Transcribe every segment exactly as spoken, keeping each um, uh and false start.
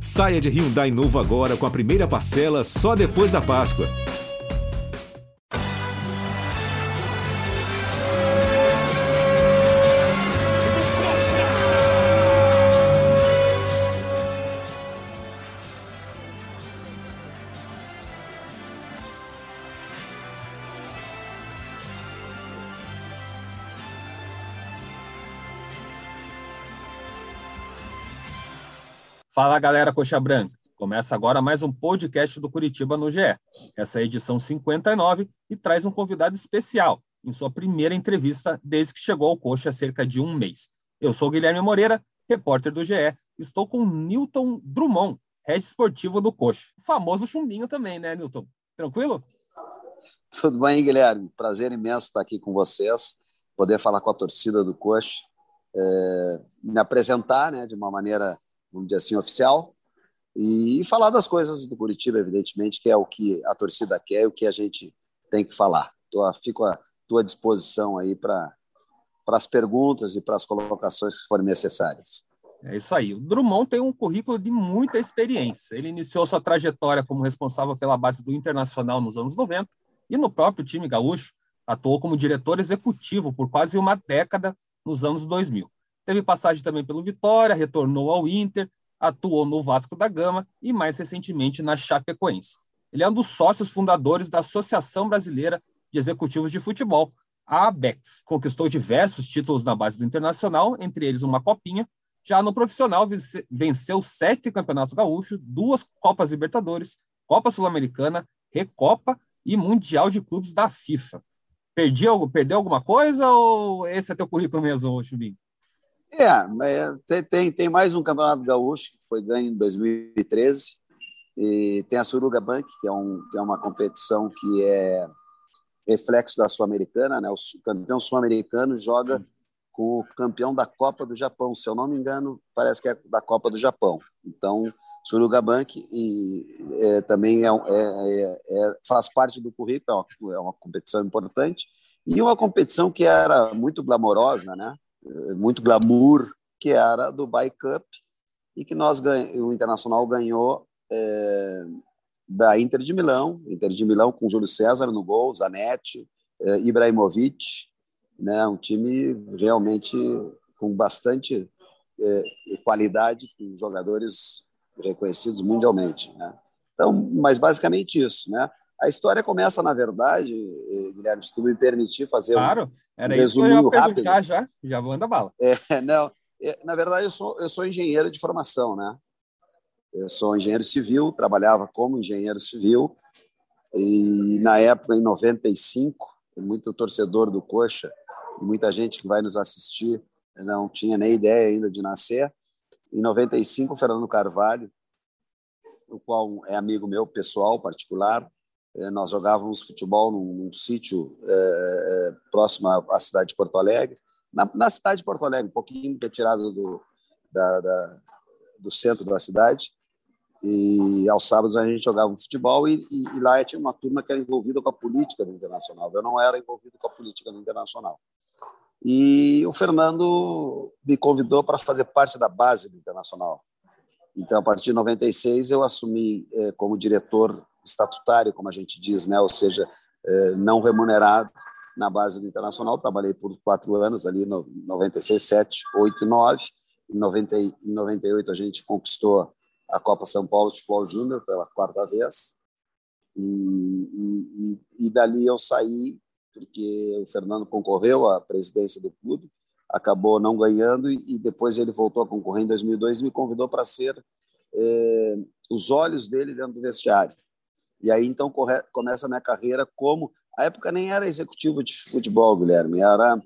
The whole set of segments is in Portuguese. Saia de Hyundai novo agora com a primeira parcela só depois da Páscoa. Fala galera Coxa Branca, começa agora mais um podcast do Coritiba no G E. Essa é a edição cinquenta e nove e traz um convidado especial em sua primeira entrevista desde que chegou ao Coxa há cerca de um mês. Eu sou Guilherme Moreira, repórter do G E, estou com Newton Drummond, head esportivo do Coxa. O famoso chumbinho também, né Newton? Tranquilo? Tudo bem Guilherme, prazer imenso estar aqui com vocês, poder falar com a torcida do Coxa, é, me apresentar né, de uma maneira... vamos dizer assim, oficial, e falar das coisas do Coritiba, evidentemente, que é o que a torcida quer e o que a gente tem que falar. Tô, fico à tua disposição aí para as perguntas e para as colocações que forem necessárias. É isso aí. O Drummond tem um currículo de muita experiência. Ele iniciou sua trajetória como responsável pela base do Internacional nos anos noventa e no próprio time gaúcho atuou como diretor executivo por quase uma década nos anos dois mil. Teve passagem também pelo Vitória, retornou ao Inter, atuou no Vasco da Gama e, mais recentemente, na Chapecoense. Ele é um dos sócios fundadores da Associação Brasileira de Executivos de Futebol, a ABEX. Conquistou diversos títulos na base do Internacional, entre eles uma copinha. Já no profissional, venceu sete campeonatos gaúchos, duas Copas Libertadores, Copa Sul-Americana, Recopa e Mundial de Clubes da FIFA. Perdi, perdeu alguma coisa ou esse é teu currículo mesmo, Chubinho? É, tem, tem mais um campeonato gaúcho que foi ganho em dois mil e treze e tem a Suruga Bank, que é, um, que é uma competição que é reflexo da Sul-Americana, né? O campeão sul-americano joga com o campeão da Copa do Japão, se eu não me engano, parece que é da Copa do Japão. Então, Suruga Bank e, é, também é, é, é, faz parte do currículo, é uma, é uma competição importante e uma competição que era muito glamourosa, né? Muito glamour, que era a Dubai Cup, e que nós ganha, o Internacional ganhou é, da Inter de Milão, Inter de Milão com Júlio César no gol, Zanetti, é, Ibrahimovic, né, um time realmente com bastante é, qualidade, com jogadores reconhecidos mundialmente. Né? Então, mas basicamente isso, né? A história começa, na verdade, Guilherme, se tu me permitir fazer claro, um, era um resuminho rápido. Claro, era isso que eu ia perguntar já, já vou andar bala. É, não, é, na verdade, eu sou, eu sou engenheiro de formação, né? Eu sou engenheiro civil, trabalhava como engenheiro civil, e na época, em noventa e cinco, muito torcedor do Coxa, e muita gente que vai nos assistir, não tinha nem ideia ainda de nascer, em noventa e cinco, o Fernando Carvalho, o qual é amigo meu pessoal, particular, nós jogávamos futebol num, num sítio eh, próximo à cidade de Porto Alegre, na, na cidade de Porto Alegre, um pouquinho retirado do, da, da, do centro da cidade, e aos sábados a gente jogava um futebol e, e, e lá tinha uma turma que era envolvida com a política do Internacional, eu não era envolvido com a política do Internacional. E o Fernando me convidou para fazer parte da base do Internacional. Então, a partir de noventa e seis, eu assumi eh, como diretor estatutário, como a gente diz, né? Ou seja, não remunerado na base do Internacional. Trabalhei por quatro anos ali, no noventa e seis, sete, oito e nove. Em noventa e oito, a gente conquistou a Copa São Paulo de Futebol Júnior pela quarta vez. E, e, e dali eu saí, porque o Fernando concorreu à presidência do clube, acabou não ganhando e depois ele voltou a concorrer em dois mil e dois e me convidou para ser eh, os olhos dele dentro do vestiário. E aí, então, corre... começa a minha carreira como... A época nem era executivo de futebol, Guilherme. Era,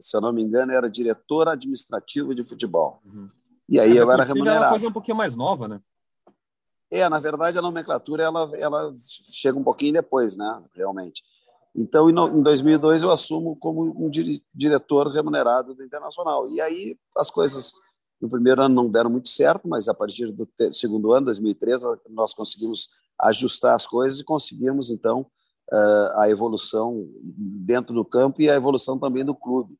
se eu não me engano, era diretor administrativo de futebol. Uhum. E aí eu era remunerado. Era uma coisa um pouquinho mais nova, né? É, na verdade, a nomenclatura ela, ela chega um pouquinho depois, né? Realmente. Então, em dois mil e dois, eu assumo como um diretor remunerado do Internacional. E aí, as coisas... No primeiro ano não deram muito certo, mas a partir do segundo ano, dois mil e treze, nós conseguimos ajustar as coisas e conseguimos, então, a evolução dentro do campo e a evolução também do clube.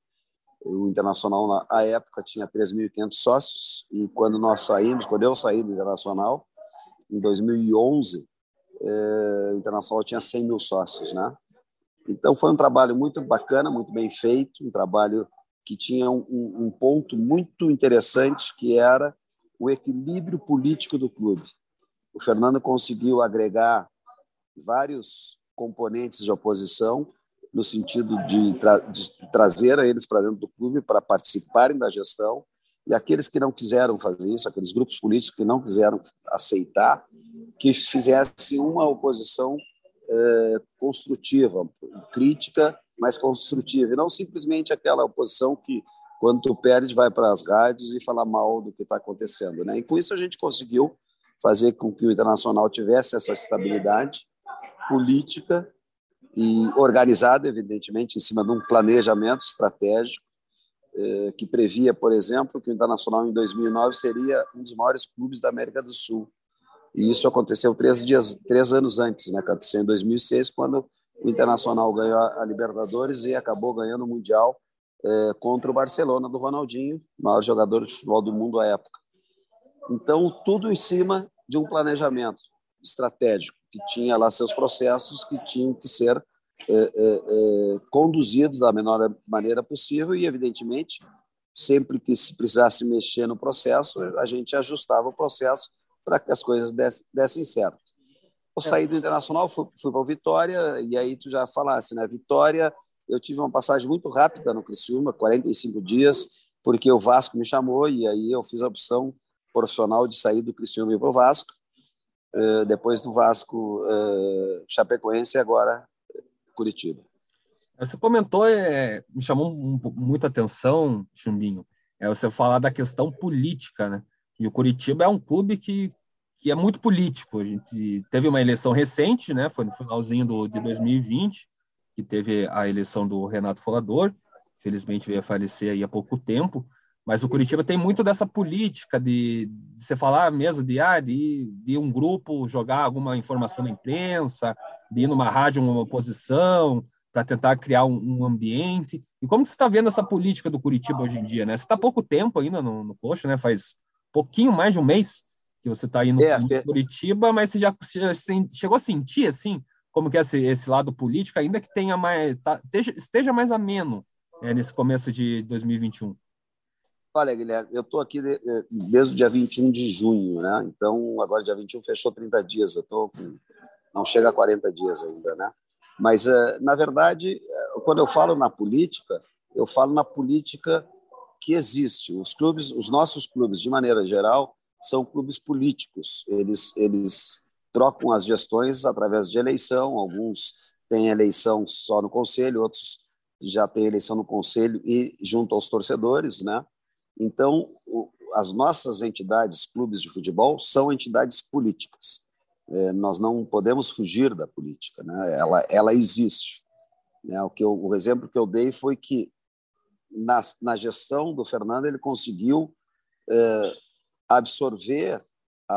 O Internacional, na época, tinha três mil e quinhentos sócios, e quando nós saímos, quando eu saí do Internacional, em dois mil e onze, eh, o Internacional tinha cem mil sócios, né? Então, foi um trabalho muito bacana, muito bem feito, um trabalho que tinha um, um ponto muito interessante, que era o equilíbrio político do clube. O Fernando conseguiu agregar vários componentes de oposição, no sentido de, tra- de trazer a eles para dentro do clube para participarem da gestão, e aqueles que não quiseram fazer isso, aqueles grupos políticos que não quiseram aceitar, que fizessem uma oposição eh, construtiva, crítica, mas construtiva, e não simplesmente aquela oposição que, quando tu perde, vai para as rádios e fala mal do que está acontecendo, né? E com isso a gente conseguiu fazer com que o Internacional tivesse essa estabilidade política e organizado, evidentemente, em cima de um planejamento estratégico eh, que previa, por exemplo, que o Internacional em dois mil e nove seria um dos maiores clubes da América do Sul. E isso aconteceu três, dias, três anos antes, né? Aconteceu em dois mil e seis, quando o Internacional ganhou a Libertadores e acabou ganhando o Mundial eh, contra o Barcelona, do Ronaldinho, maior jogador de futebol do mundo à época. Então, tudo em cima de um planejamento estratégico, que tinha lá seus processos que tinham que ser eh, eh, conduzidos da menor maneira possível e, evidentemente, sempre que se precisasse mexer no processo, a gente ajustava o processo para que as coisas dessem, dessem certo. Eu saí do Internacional, fui, fui para o Vitória, e aí tu já falasse, né? Vitória, eu tive uma passagem muito rápida no Criciúma, quarenta e cinco dias, porque o Vasco me chamou, e aí eu fiz a opção profissional de sair do Criciúma e ir para o Vasco. Uh, depois do Vasco, uh, Chapecoense e agora Coritiba. Você comentou, é, me chamou um, muita atenção, Chumbinho, é você falar da questão política, né? E o Coritiba é um clube que, que é muito político. A gente teve uma eleição recente, né? Foi no finalzinho do, de dois mil e vinte, que teve a eleição do Renato Follador, infelizmente veio a falecer aí há pouco tempo. Mas o Coritiba tem muito dessa política de, de você falar mesmo de, ah, de, de um grupo jogar alguma informação na imprensa, de ir numa rádio, uma posição, para tentar criar um, um ambiente. E como você está vendo essa política do Coritiba hoje em dia, né? Você está há pouco tempo ainda no, no Coxa, né? Faz pouquinho mais de um mês que você está aí no, é, no Coritiba, mas você já, já chegou a sentir, assim, como que é esse, esse lado político, ainda que tenha mais, tá, esteja, esteja mais ameno é, nesse começo de dois mil e vinte e um? Olha, Guilherme, eu estou aqui desde o dia vinte e um de junho, né? Então, agora dia vinte e um fechou trinta dias, eu tô com... não chega a quarenta dias ainda, né? Mas, na verdade, quando eu falo na política, eu falo na política que existe. Os clubes, os nossos clubes, de maneira geral, são clubes políticos. Eles, eles trocam as gestões através de eleição, alguns têm eleição só no conselho, outros já têm eleição no conselho e junto aos torcedores, né? Então, as nossas entidades, clubes de futebol, são entidades políticas. Nós não podemos fugir da política, né? ela, ela existe. O, que eu, o exemplo que eu dei foi que, na, na gestão do Fernando, ele conseguiu eh, absorver a, a,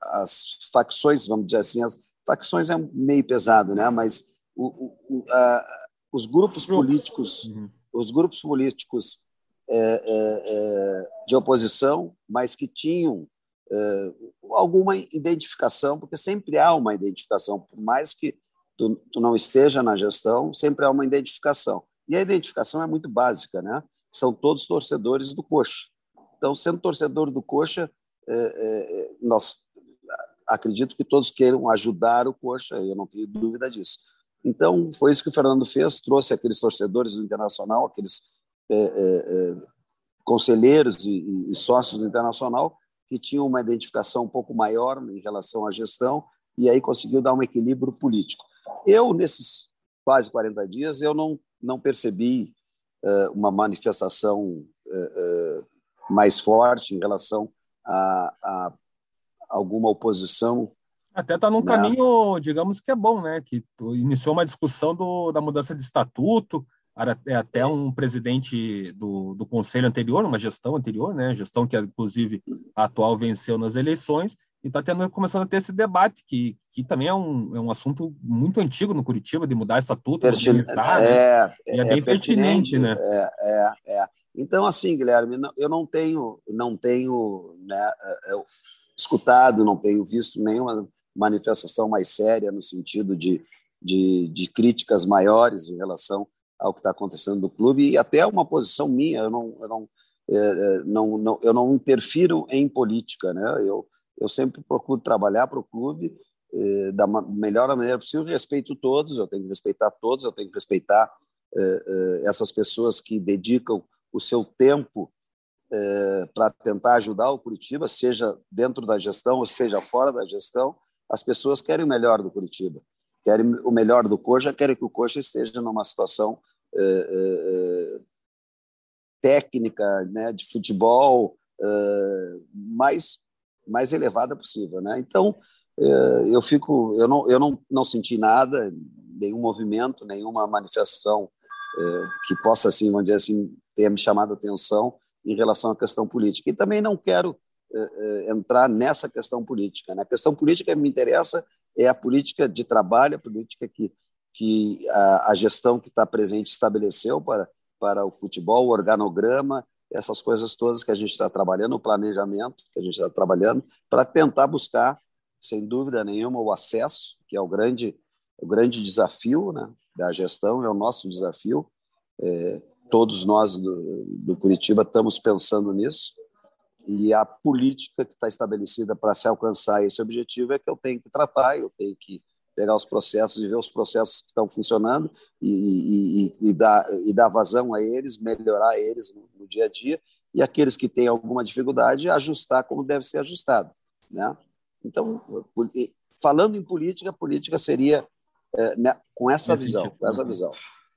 a, as facções, vamos dizer assim, as facções é meio pesado, né? Mas o, o, a, os grupos políticos, uhum. os grupos políticos É, é, é, de oposição, mas que tinham é, alguma identificação, porque sempre há uma identificação, por mais que tu, tu não esteja na gestão, sempre há uma identificação. E a identificação é muito básica, né? São todos torcedores do Coxa. Então, sendo torcedor do Coxa, é, é, nós, acredito que todos queiram ajudar o Coxa, eu não tenho dúvida disso. Então, foi isso que o Fernando fez, trouxe aqueles torcedores do Internacional, aqueles É, é, é, conselheiros e, e sócios do Internacional que tinham uma identificação um pouco maior em relação à gestão e aí conseguiu dar um equilíbrio político. Eu, nesses quase quarenta dias, eu não, não percebi é, uma manifestação é, é, mais forte em relação a, a alguma oposição. Até está num caminho, né? Digamos que é bom, né? Que iniciou uma discussão do, da mudança de estatuto, até um presidente do, do conselho anterior, uma gestão anterior, né? Gestão que, inclusive, a atual venceu nas eleições, E está começando a ter esse debate, que, que também é um, é um assunto muito antigo no Coritiba, de mudar estatuto, Pertin... é, né? é, é, é bem é pertinente, pertinente né? É, é, é. Então, assim, Guilherme, eu não tenho, não tenho né, eu escutado, não tenho visto nenhuma manifestação mais séria no sentido de, de, de críticas maiores em relação ao que está acontecendo no clube, e até uma posição minha, eu não, eu não, eu não, não, eu não interfiro em política, né? Eu, eu sempre procuro trabalhar para o clube eh, da melhor maneira possível, respeito todos, eu tenho que respeitar todos, eu tenho que respeitar eh, eh, essas pessoas que dedicam o seu tempo eh, para tentar ajudar o Coritiba, seja dentro da gestão ou seja fora da gestão. As pessoas querem o melhor do Coritiba, querem o melhor do Coxa, querem que o Coxa esteja numa situação eh, eh, técnica, né, de futebol eh, mais mais elevada possível, né? Então eu fico, eu não, eu não, não senti nada, nenhum movimento, nenhuma manifestação que possa assim, vamos dizer assim, ter me chamado a atenção em relação à questão política. E também não quero entrar nessa questão política, né? A questão política que me interessa é a política de trabalho, a política que que a, a gestão que está presente estabeleceu para para o futebol, o organograma, essas coisas todas que a gente está trabalhando, o planejamento que a gente está trabalhando, para tentar buscar, sem dúvida nenhuma, o acesso, que é o grande, o grande desafio, né, da gestão, é o nosso desafio. É, todos nós do, do Coritiba estamos pensando nisso, e a política que está estabelecida para se alcançar esse objetivo é que eu tenho que tratar, eu tenho que pegar os processos e ver os processos que estão funcionando e, e, e, dar, e dar vazão a eles, melhorar eles no, no dia a dia, e aqueles que têm alguma dificuldade, ajustar como deve ser ajustado, né? Então, falando em política, a política seria é, né, com essa visão. Com essa visão.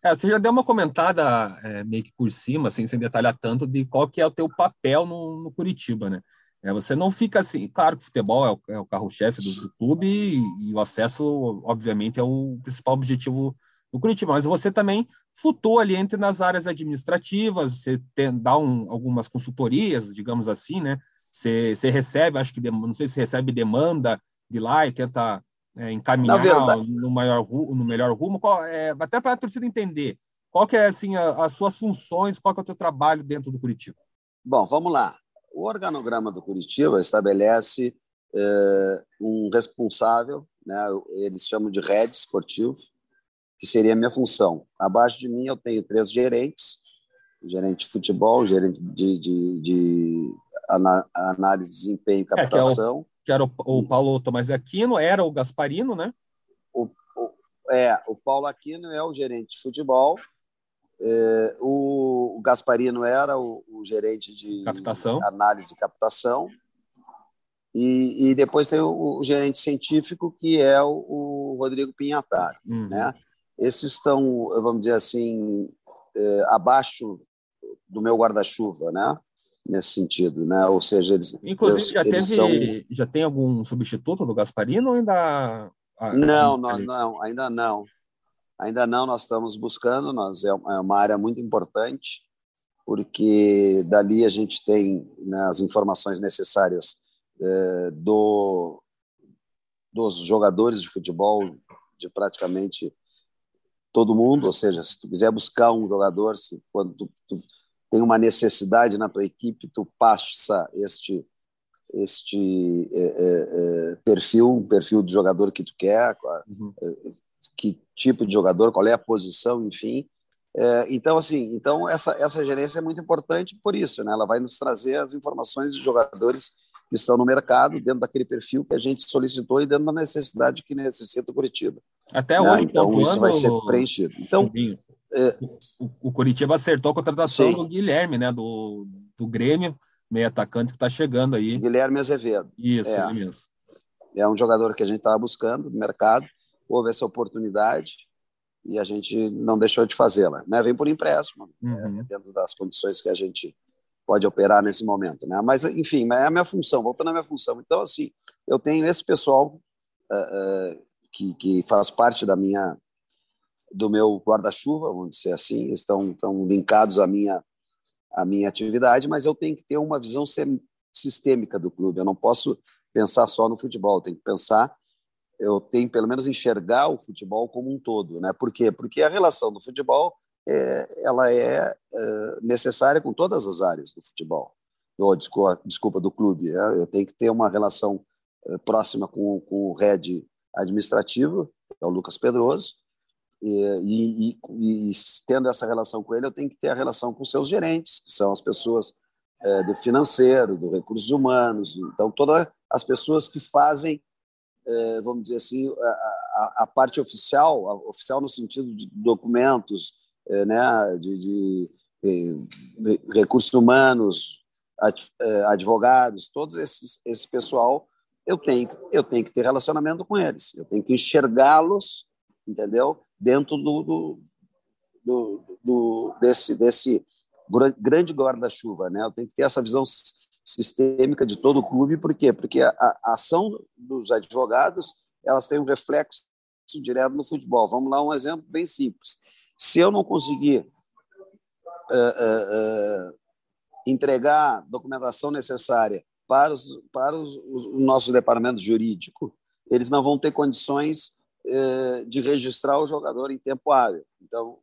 É, você já deu uma comentada é, meio que por cima, assim, sem detalhar tanto, de qual que é o teu papel no, no Coritiba, né? É, você não fica assim... Claro que o futebol é o, é o carro-chefe do, do clube e, e o acesso, obviamente, é o principal objetivo do Coritiba, mas você também flutua ali entre nas áreas administrativas, você tem, dá um, algumas consultorias, digamos assim, né? Você, você recebe, acho que... Não sei se recebe demanda de lá e tenta é, encaminhar no, maior, no melhor rumo. Qual, é, até para a torcida entender, qual que é assim, a, as suas funções, qual que é o teu trabalho dentro do Coritiba? Bom, vamos lá. O organograma do Coritiba estabelece eh, um responsável, né? Eles chamam de head esportivo, que seria a minha função. Abaixo de mim eu tenho três gerentes, gerente de futebol, gerente de, de, de ana, análise de desempenho e captação. É, que era o, que era o, o Paulo Tomás Aquino, era o Gasparino, né? O, o, é, o Paulo Aquino é o gerente de futebol. É, o, o Gasparino era o, o gerente de captação, análise e captação, e, e depois tem o, o gerente científico, que é o, o Rodrigo Pinhatar. Uhum. Né? Esses estão, vamos dizer assim, é, abaixo do meu guarda-chuva, né? Nesse sentido, né? Ou seja, eles, inclusive, eu, já, eles teve, são... já tem algum substituto do Gasparino ou ainda... Ah, não, não, não, ainda não. Ainda não, nós estamos buscando, nós, é uma área muito importante, porque dali a gente tem, né, as informações necessárias eh, do, dos jogadores de futebol, de praticamente todo mundo. Ou seja, se tu quiser buscar um jogador, se, quando tu, tu tem uma necessidade na tua equipe, tu passa este, este eh, eh, perfil, um perfil de jogador que tu quer, uhum. eh, que tipo de jogador, qual é a posição, enfim. É, então, assim, então essa, essa gerência é muito importante por isso, né? Ela vai nos trazer as informações de jogadores que estão no mercado, dentro daquele perfil que a gente solicitou e dentro da necessidade que necessita o Coritiba. Até né? hoje, então, então isso vai ser preenchido. Então, é... o, o Coritiba acertou a contratação Sim. do Guilherme, né? Do, do Grêmio, meio atacante que está chegando aí. Guilherme Azevedo. Isso, é mesmo. É um jogador que a gente estava buscando no mercado. Houve essa oportunidade e a gente não deixou de fazê-la, né? Vem por empréstimo, uhum. é, dentro das condições que a gente pode operar nesse momento, né? Mas, enfim, é a minha função, voltando à minha função. Então, assim, eu tenho esse pessoal uh, uh, que, que faz parte da minha, do meu guarda-chuva, vamos dizer assim, estão, estão linkados à minha, à minha atividade, mas eu tenho que ter uma visão sistêmica do clube. Eu não posso pensar só no futebol, tem que pensar, eu tenho pelo menos enxergar o futebol como um todo, né? Por quê? Porque a relação do futebol é, ela é, é necessária com todas as áreas do futebol, ou, desculpa, do clube, né? Eu tenho que ter uma relação próxima com, com o head administrativo, que é o Lucas Pedroso, e, e, e tendo essa relação com ele, eu tenho que ter a relação com seus gerentes, que são as pessoas é, do financeiro, do recursos humanos, então todas as pessoas que fazem, é, vamos dizer assim, a, a, a parte oficial, a oficial no sentido de documentos, é, né, de, de, de recursos humanos, advogados, todos esses, esse pessoal, eu tenho, eu tenho que ter relacionamento com eles, eu tenho que enxergá-los, entendeu? Dentro do, do, do, do, desse, desse grande guarda-chuva, né? Eu tenho que ter essa visão sistêmica de todo o clube, por quê? Porque a, a ação dos advogados, elas têm um reflexo direto no futebol. Vamos lá, um exemplo bem simples. Se eu não conseguir uh, uh, uh, entregar a documentação necessária para, os, para os, o nosso departamento jurídico, eles não vão ter condições de registrar o jogador em tempo hábil. Então, o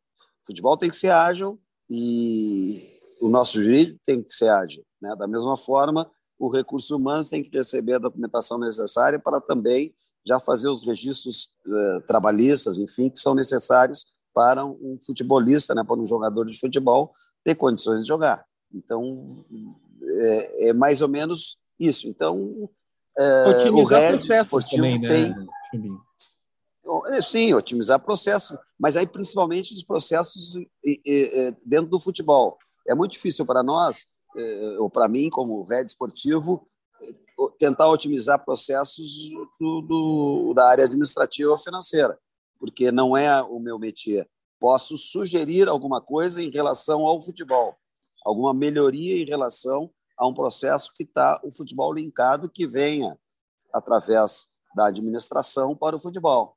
futebol tem que ser ágil e o nosso jurídico tem que ser ágil, né? Da mesma forma, o recurso humano tem que receber a documentação necessária para também já fazer os registros uh, trabalhistas, enfim, que são necessários para um futebolista, né? Para um jogador de futebol ter condições de jogar. Então, é, é mais ou menos isso. Então, é, o R E D esportivo também, né? tem... Sim, otimizar processos, mas aí principalmente os processos dentro do futebol. É muito difícil para nós, ou para mim, como head esportivo, tentar otimizar processos do, do, da área administrativa ou financeira, porque não é o meu métier. Posso sugerir alguma coisa em relação ao futebol, alguma melhoria em relação a um processo que está o futebol linkado, que venha através da administração para o futebol.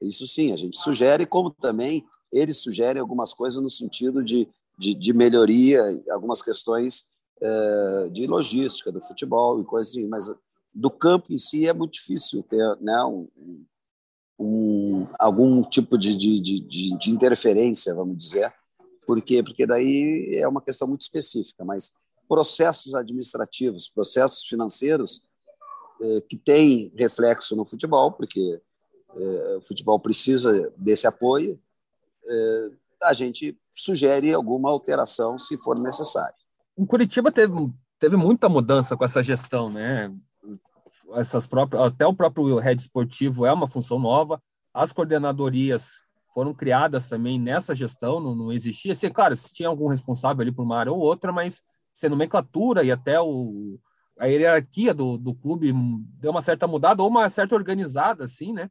Isso sim, a gente sugere, como também eles sugerem algumas coisas no sentido de, de, de melhoria, algumas questões eh, de logística do futebol e coisas assim, mas do campo em si é muito difícil ter, né, um, um, algum tipo de, de, de, de interferência, vamos dizer. Por quê? Porque daí é uma questão muito específica, mas processos administrativos, processos financeiros eh, que têm reflexo no futebol, porque o futebol precisa desse apoio, a gente sugere alguma alteração se for necessário. O Coritiba teve, teve muita mudança com essa gestão, né? Essas próprias, até o próprio head esportivo é uma função nova, as coordenadorias foram criadas também nessa gestão, não, não existia. Assim, claro, se tinha algum responsável ali por uma área ou outra, mas a nomenclatura e até o, a hierarquia do, do clube deu uma certa mudada ou uma certa organizada, assim, né?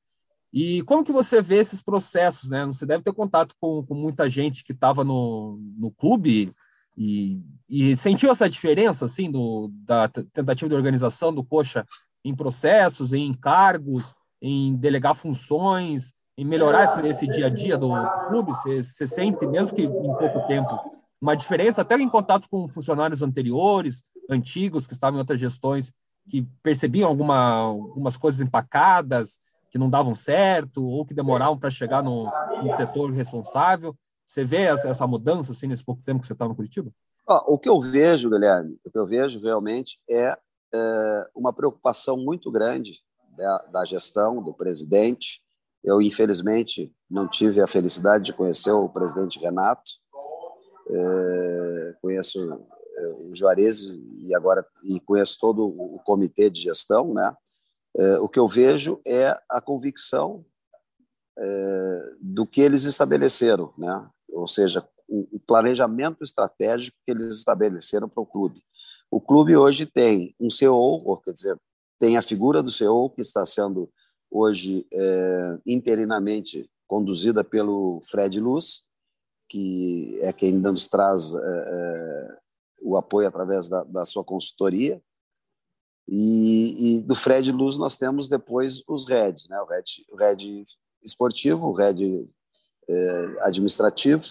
E como que você vê esses processos, né? Você deve ter contato com, com muita gente que estava no, no clube e, e sentiu essa diferença, assim, do, da tentativa de organização do Coxa em processos, em cargos, em delegar funções, em melhorar esse, esse dia a dia do clube? Você, você sente, mesmo que em pouco tempo, uma diferença, até em contato com funcionários anteriores, antigos, que estavam em outras gestões, que percebiam alguma, algumas coisas empacadas, que não davam certo ou que demoravam para chegar no, no setor responsável? Você vê essa, essa mudança assim, nesse pouco tempo que você está no Coritiba? Ah, o que eu vejo, Guilherme, o que eu vejo realmente é, é uma preocupação muito grande da, da gestão, do presidente. Eu, infelizmente, não tive a felicidade de conhecer o presidente Renato. É, conheço é, o Juarez e, agora, e conheço todo o comitê de gestão, né? É, o que eu vejo é a convicção é, do que eles estabeleceram, né? Ou seja, o, o planejamento estratégico que eles estabeleceram para o clube. O clube hoje tem um C E O, ou quer dizer, tem a figura do C E O que está sendo hoje é, interinamente conduzida pelo Fred Luz, que é quem nos traz é, o apoio através da, da sua consultoria. E, e do Fred Luz nós temos depois os heads, né? O head, o head esportivo, o head eh, administrativo.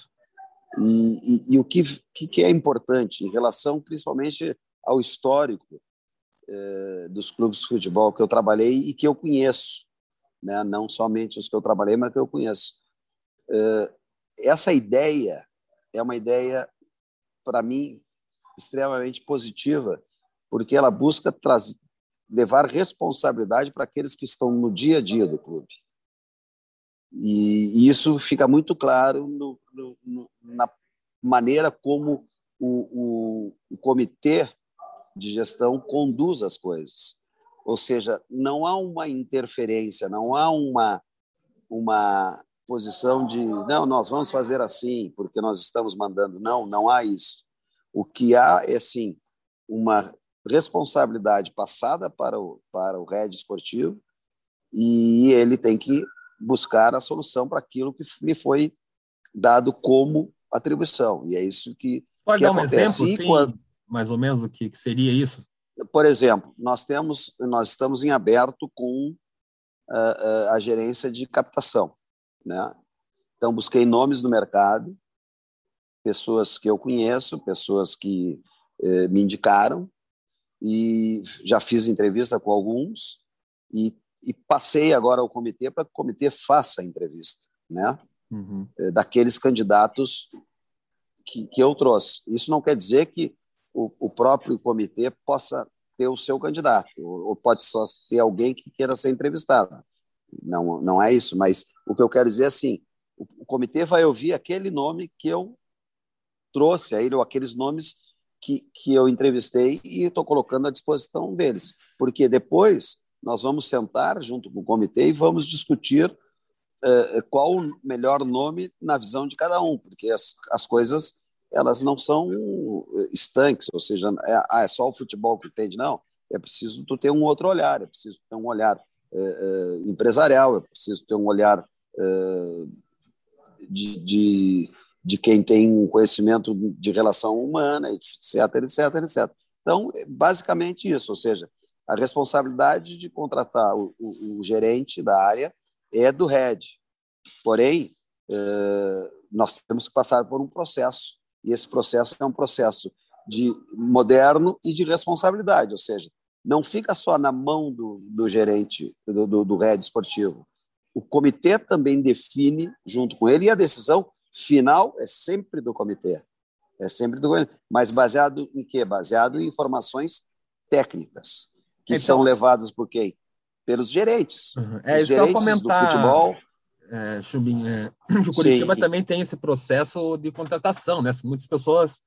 E, e, e o que, que é importante em relação, principalmente, ao histórico eh, dos clubes de futebol que eu trabalhei e que eu conheço, né? Não somente os que eu trabalhei, mas que eu conheço. Eh, essa ideia é uma ideia, para mim, extremamente positiva, porque ela busca trazer, levar responsabilidade para aqueles que estão no dia a dia do clube. E, e isso fica muito claro no, no, no, na maneira como o, o, o comitê de gestão conduz as coisas. Ou seja, não há uma interferência, não há uma, uma posição de não, nós vamos fazer assim porque nós estamos mandando. Não, não há isso. O que há é, sim, uma responsabilidade passada para o, para o head esportivo, e ele tem que buscar a solução para aquilo que lhe foi dado como atribuição. E é isso que, pode que dar um acontece. Exemplo, sim, quando... mais ou menos, o que, que seria isso? Por exemplo, nós, temos, nós estamos em aberto com uh, uh, a gerência de captação, né? Então, busquei nomes no mercado, pessoas que eu conheço, pessoas que uh, me indicaram, e já fiz entrevista com alguns, e E passei agora ao comitê para que o comitê faça a entrevista, né? Uhum. Daqueles candidatos que, que eu trouxe. Isso não quer dizer que o, o próprio comitê possa ter o seu candidato, ou, ou pode só ter alguém que queira ser entrevistado. Não, não é isso, mas o que eu quero dizer é assim, o, o comitê vai ouvir aquele nome que eu trouxe a ele, ou aqueles nomes que, que eu entrevistei e estou colocando à disposição deles. Porque depois... nós vamos sentar junto com o comitê e vamos discutir uh, qual o melhor nome na visão de cada um, porque as, as coisas elas não são estanques, ou seja, é, é só o futebol que entende, não. É preciso tu ter um outro olhar, é preciso ter um olhar uh, uh, empresarial, é preciso ter um olhar uh, de, de, de quem tem um conhecimento de relação humana, etc, etc, et cetera. Então, basicamente isso, ou seja, a responsabilidade de contratar o, o, o gerente da área é do head. Porém, eh, nós temos que passar por um processo, e esse processo é um processo de, moderno e de responsabilidade, ou seja, não fica só na mão do, do gerente, do, do, do head esportivo. O comitê também define junto com ele, e a decisão final é sempre do comitê. É sempre do comitê. Mas baseado em quê? Baseado em informações técnicas, que então, são levados por quem? Pelos gerentes. Uhum. É, Os gerentes comentar, do futebol. É, Chubinho, é, o Coritiba Sim. também tem esse processo de contratação, né? Muitas pessoas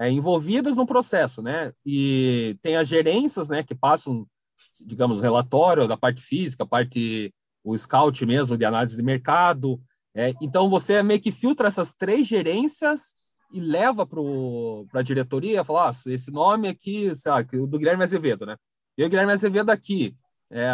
é, envolvidas no processo, né? E tem as gerências, né, que passam, digamos, o relatório da parte física, a parte, o scout mesmo, de análise de mercado. É, então, você meio que filtra essas três gerências e leva para a diretoria, fala, ah, esse nome aqui, sei lá, do Guilherme Azevedo, né? E o Guilherme Azevedo aqui, é,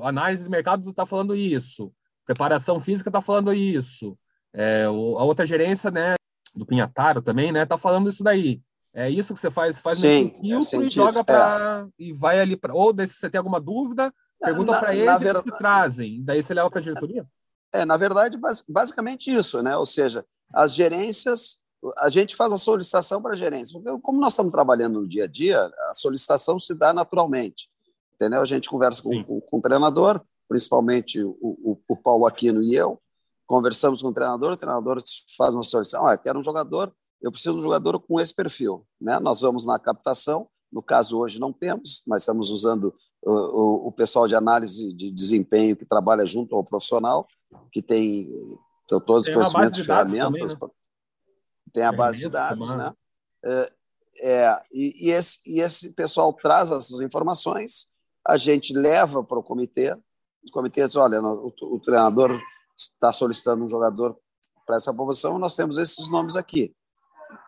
análise de mercado está falando isso, preparação física está falando isso, é, o, a outra gerência, né, do Pinhatar também, né, está falando isso daí. É isso que você faz, faz Sim, no filtro é e joga para é. e vai ali para ou daí, se você tem alguma dúvida, pergunta para eles, eles verdade, te trazem, daí você leva para a diretoria. É, na verdade, basicamente isso, né? Ou seja, as gerências, a gente faz a solicitação para a gerência, porque como nós estamos trabalhando no dia a dia, a solicitação se dá naturalmente, entendeu? A gente conversa com, com, com o treinador, principalmente o, o, o Paulo Aquino e eu, conversamos com o treinador, o treinador faz uma solicitação, ah, eu quero um jogador, eu preciso de um jogador com esse perfil, né? Nós vamos na captação, no caso hoje não temos, mas estamos usando o, o, o pessoal de análise de desempenho que trabalha junto ao profissional, que tem todos os conhecimentos, ferramentas... tem a base de dados, né? É, é, e, e, esse, e esse pessoal traz essas informações, a gente leva para o comitê, os comitês dizem, olha, o, o treinador está solicitando um jogador para essa posição, nós temos esses nomes aqui.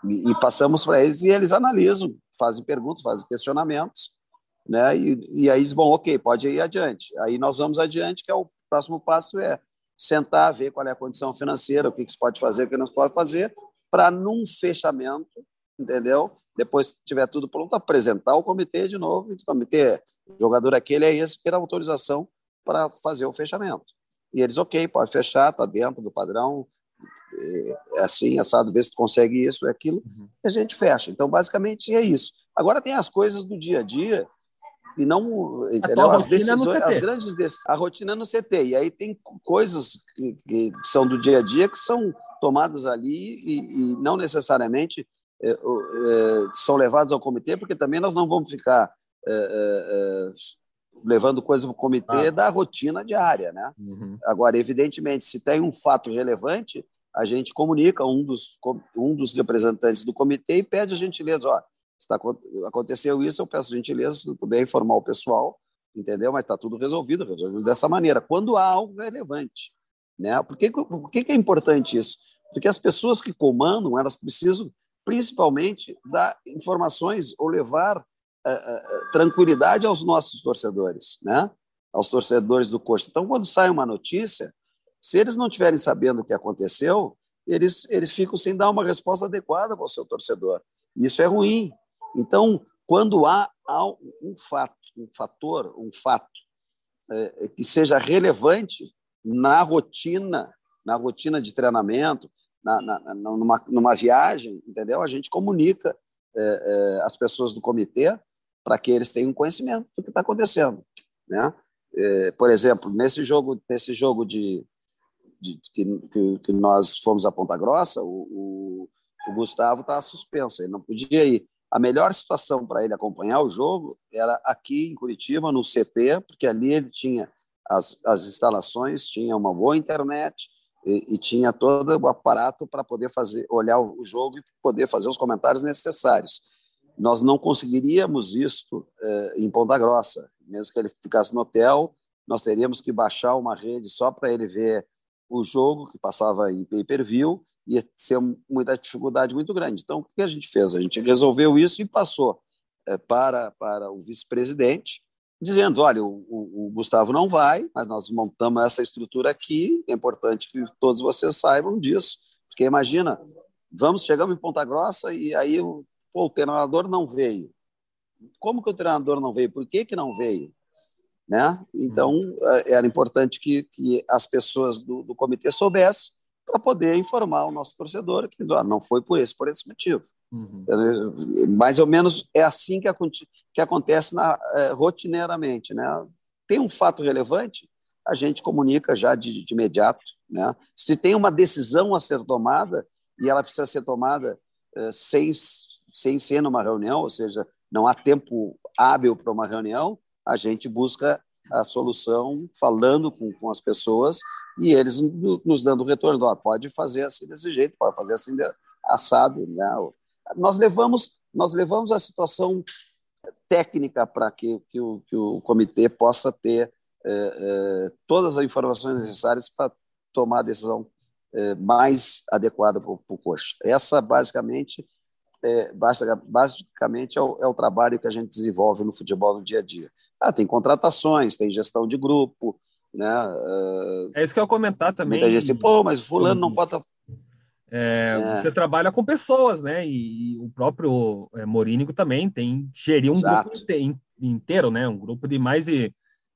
E, e passamos para eles e eles analisam, fazem perguntas, fazem questionamentos, né? E, e aí dizem, bom, ok, pode ir adiante. Aí nós vamos adiante, que é o próximo passo é sentar, ver qual é a condição financeira, o que, que se pode fazer, o que não se pode fazer, para num fechamento, entendeu? Depois, se tiver tudo pronto, apresentar o comitê de novo, o comitê, o jogador aquele é esse, ter autorização para fazer o fechamento. E eles, ok, pode fechar, está dentro do padrão, é assim, assado, vê se tu consegue isso, é aquilo, e a gente fecha. Então, basicamente, é isso. Agora, tem as coisas do dia a dia e não as decisões, as grandes decisões, a rotina é no C T, e aí tem coisas que, que são do dia a dia que são tomadas ali e, e não necessariamente é, é, são levadas ao comitê, porque também nós não vamos ficar é, é, levando coisa para o comitê ah. da rotina diária, né? Uhum. Agora, evidentemente, se tem um fato relevante, a gente comunica um dos, um dos representantes do comitê e pede a gentileza, ó, está, aconteceu isso, eu peço gentileza, se puder informar o pessoal, entendeu? Mas está tudo resolvido, resolvido dessa maneira, quando há algo relevante, né? Por que, por que é importante isso? Porque as pessoas que comandam, elas precisam principalmente dar informações ou levar a, a, a tranquilidade aos nossos torcedores, né? Aos torcedores do Coxa. Então, quando sai uma notícia, se eles não estiverem sabendo o que aconteceu, eles, eles ficam sem dar uma resposta adequada para o seu torcedor. Isso é ruim. Então, quando há, há um fato, um fator, um fato é, que seja relevante na rotina, na rotina de treinamento, na, na, numa, numa viagem, entendeu? A gente comunica é, é, as pessoas do comitê para que eles tenham conhecimento do que está acontecendo, né? É, por exemplo, nesse jogo, nesse jogo de De, que, que nós fomos a Ponta Grossa, o, o, o Gustavo estava suspenso, ele não podia ir. A melhor situação para ele acompanhar o jogo era aqui em Coritiba, no C T, porque ali ele tinha as, as instalações, tinha uma boa internet e, e tinha todo o aparato para poder fazer, olhar o jogo e poder fazer os comentários necessários. Nós não conseguiríamos isso eh, em Ponta Grossa, mesmo que ele ficasse no hotel, nós teríamos que baixar uma rede só para ele ver o jogo que passava em pay-per-view, ia ser muita dificuldade muito grande. Então, o que a gente fez? A gente resolveu isso e passou é, para, para o vice-presidente, dizendo, olha, o, o, o Gustavo não vai, mas nós montamos essa estrutura aqui, é importante que todos vocês saibam disso, porque imagina, vamos, chegamos em Ponta Grossa e aí o, pô, o treinador não veio. Como que o treinador não veio? Por que que não veio? Né? Então, era importante que, que as pessoas do, do comitê soubessem para poder informar o nosso torcedor que ah, não foi por esse, por esse motivo. Uhum. Mais ou menos é assim que, a, que acontece na, eh, rotineiramente. Né? Tem um fato relevante, a gente comunica já de, de imediato. Né? Se tem uma decisão a ser tomada, e ela precisa ser tomada eh, sem, sem ser numa reunião, ou seja, não há tempo hábil para uma reunião, a gente busca a solução falando com, com as pessoas e eles nos dando o retorno. Ah, pode fazer assim desse jeito, pode fazer assim assado. Né? Nós, levamos, nós levamos a situação técnica para que, que, o, que o comitê possa ter eh, eh, todas as informações necessárias para tomar a decisão eh, mais adequada para o Coxa. Essa, basicamente, É, basicamente é o, é o trabalho que a gente desenvolve no futebol no dia a dia. Ah, tem contratações, tem gestão de grupo, né? Uh, é isso que eu ia comentar também. Muita gente diz, pô, mas fulano não bota... É, é. Você trabalha com pessoas, né? E, e o próprio é, Morínigo também tem gerir um Exato. grupo inte, inteiro, né? Um grupo de mais de...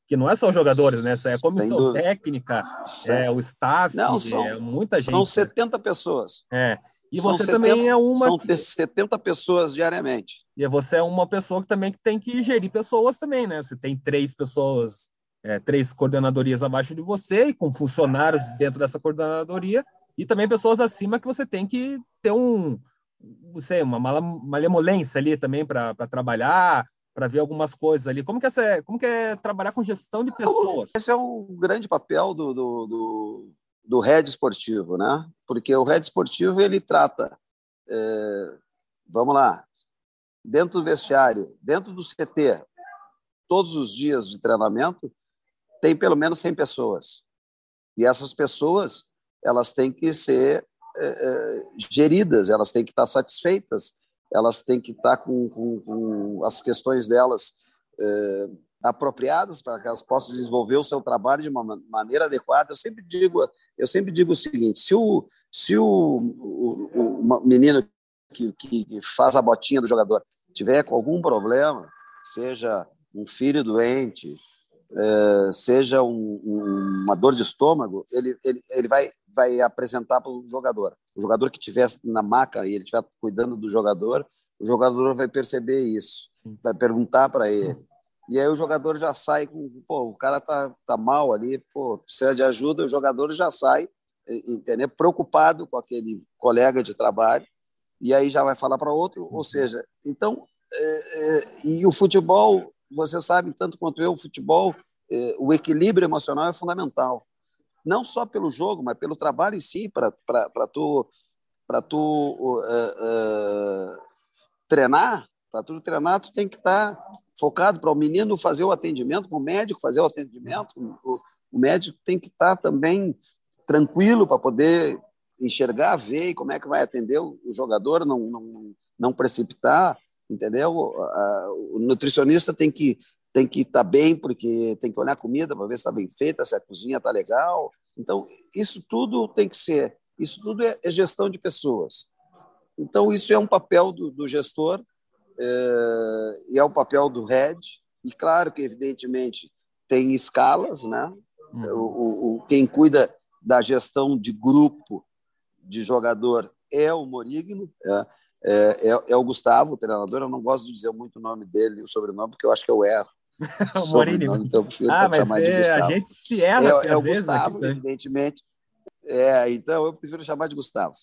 que não é só jogadores, né? É a comissão técnica, é, o staff, não, são, é muita gente. São setenta pessoas. É. E são você setenta, também é uma... São que... setenta pessoas diariamente. E você é uma pessoa que também tem que gerir pessoas também, né? Você tem três pessoas, é, três coordenadorias abaixo de você, e com funcionários dentro dessa coordenadoria, e também pessoas acima que você tem que ter um... Não sei, uma malemolência ali também para trabalhar, para ver algumas coisas ali. Como que, é, como que é trabalhar com gestão de pessoas? Esse é um grande papel do... do, do... do head esportivo, né? Porque o head esportivo, ele trata, é, vamos lá, dentro do vestiário, dentro do C T, todos os dias de treinamento, tem pelo menos cem pessoas. E essas pessoas, elas têm que ser é, geridas, elas têm que estar satisfeitas, elas têm que estar com, com, com as questões delas é, apropriadas para que elas possam desenvolver o seu trabalho de uma maneira adequada. Eu sempre digo, eu sempre digo o seguinte, se o, se o, o, o menino que, que faz a botinha do jogador tiver com algum problema, seja um filho doente, é, seja um, um, uma dor de estômago, ele, ele, ele vai, vai apresentar para o jogador. O jogador que estiver na maca e ele estiver cuidando do jogador, o jogador vai perceber isso, vai perguntar para ele. E aí o jogador já sai com, pô, o cara tá, tá mal ali, pô, precisa de ajuda, o jogador já sai, entendeu? Preocupado com aquele colega de trabalho, e aí já vai falar para outro, ou seja, então, é, é, e o futebol, você sabe, tanto quanto eu, o futebol, é, o equilíbrio emocional é fundamental, não só pelo jogo, mas pelo trabalho em si, para tu, pra tu uh, uh, treinar, para tu treinar, tu tem que estar... Tá focado para o menino fazer o atendimento, para o médico fazer o atendimento. O, o médico tem que estar também tranquilo para poder enxergar, ver como é que vai atender o, o jogador, não, não, não precipitar, entendeu? A, o nutricionista tem que tem que estar bem, porque tem que olhar a comida para ver se está bem feita, se a cozinha está legal. Então, isso tudo tem que ser, isso tudo é, é gestão de pessoas. Então, isso é um papel do, do gestor, É, e é o papel do head, e claro que evidentemente tem escalas, né? Uhum. o, o, quem cuida da gestão de grupo de jogador é o Morigno, é, é, é, é o Gustavo, o treinador. Eu não gosto de dizer muito o nome dele, o sobrenome, porque eu acho que eu erro o Morigno, então eu prefiro ah, chamar é, de Gustavo. A gente se erra, é, é o Gustavo, aqui, evidentemente É, então eu prefiro chamar de Gustavo.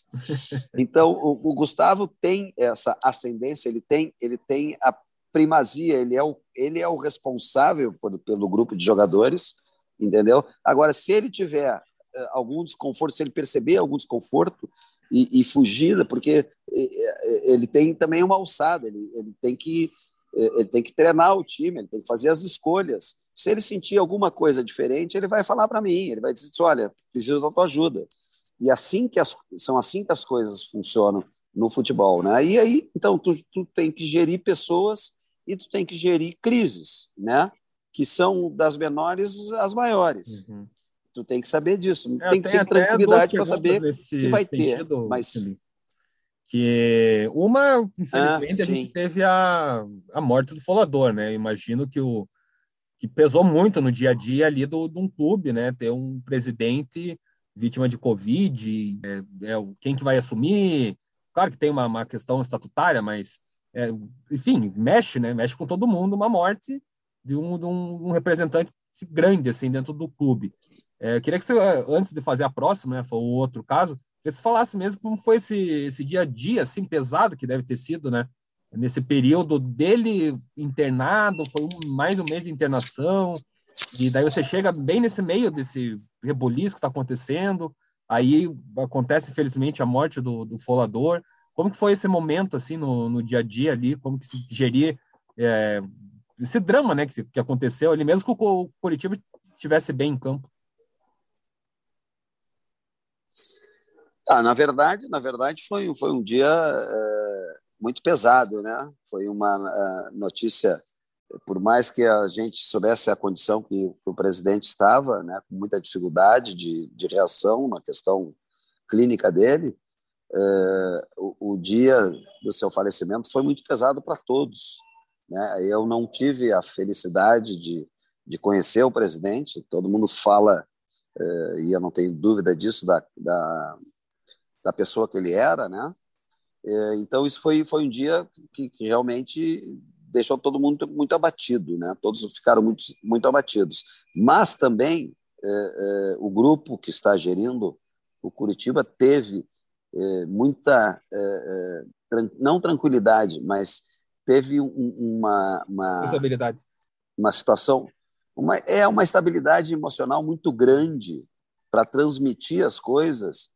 Então o, o Gustavo tem essa ascendência, ele tem, ele tem a primazia, ele é o, ele é o responsável por, pelo grupo de jogadores, entendeu? Agora, se ele tiver uh, algum desconforto, se ele perceber algum desconforto e, e fugir, porque ele tem também uma alçada, ele, ele, tem que, ele tem que treinar o time, ele tem que fazer as escolhas. Se ele sentir alguma coisa diferente, ele vai falar para mim, ele vai dizer, olha, preciso da tua ajuda. E assim que as, são assim que as coisas funcionam no futebol, né? E aí, então, tu, tu tem que gerir pessoas e tu tem que gerir crises, né? Que são das menores às maiores. Uhum. Tu tem que saber disso. Eu tem que ter tranquilidade para saber que vai sentido, ter. Mas... Que uma, infelizmente, ah, a gente teve a, a morte do Follador, né? Imagino que o que pesou muito no dia a dia ali do, de um clube, né? Ter um presidente vítima de Covid, é, é, quem que vai assumir? Claro que tem uma, uma questão estatutária, mas, é, enfim, mexe, né? Mexe com todo mundo, uma morte de um, de um, um representante grande, assim, dentro do clube. É, queria que você, antes de fazer a próxima, né? Foi o outro caso, que você falasse mesmo como foi esse, esse dia a dia, assim, pesado que deve ter sido, né? Nesse período dele internado, foi um, mais um mês de internação, e daí você chega bem nesse meio desse reboliço que está acontecendo, aí acontece, infelizmente, a morte do, do Follador. Como que foi esse momento, assim, no, no dia a dia ali, como que se gerir é, esse drama, né, que, que aconteceu ali, mesmo que o Coritiba estivesse bem em campo? Ah, na verdade, na verdade, foi, foi um dia... É... muito pesado, né? Foi uma notícia, por mais que a gente soubesse a condição que o presidente estava, né, com muita dificuldade de, de reação na questão clínica dele, eh, o, o dia do seu falecimento foi muito pesado para todos, né? Eu não tive a felicidade de, de conhecer o presidente, todo mundo fala, eh, e eu não tenho dúvida disso, da, da, da pessoa que ele era, né? Então, isso foi, foi um dia que, que realmente deixou todo mundo muito abatido, né? Todos ficaram muito, muito abatidos. Mas também eh, eh, o grupo que está gerindo o Coritiba teve eh, muita, eh, tran- não tranquilidade, mas teve um, uma, uma, estabilidade. uma situação, uma, é uma estabilidade emocional muito grande para transmitir as coisas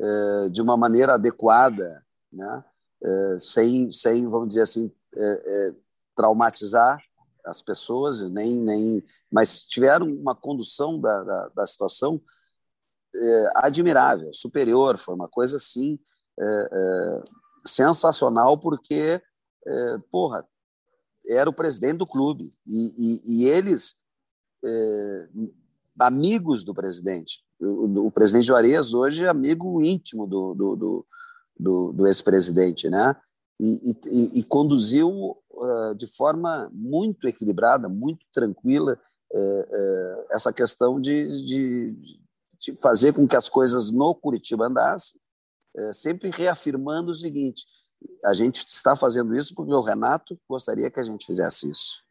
eh, de uma maneira adequada, né? É, sem, sem, vamos dizer assim, é, é, traumatizar as pessoas, nem, nem, mas tiveram uma condução da, da, da situação é, admirável, superior, foi uma coisa assim é, é, sensacional, porque, é, porra, era o presidente do clube, e, e, e eles, é, amigos do presidente, o, o presidente Juarez hoje é amigo íntimo do, do, do do, do ex-presidente, né? E, e, e conduziu uh, de forma muito equilibrada, muito tranquila, uh, uh, essa questão de, de, de fazer com que as coisas no Coritiba andassem, uh, sempre reafirmando o seguinte, a gente está fazendo isso porque o Renato gostaria que a gente fizesse isso.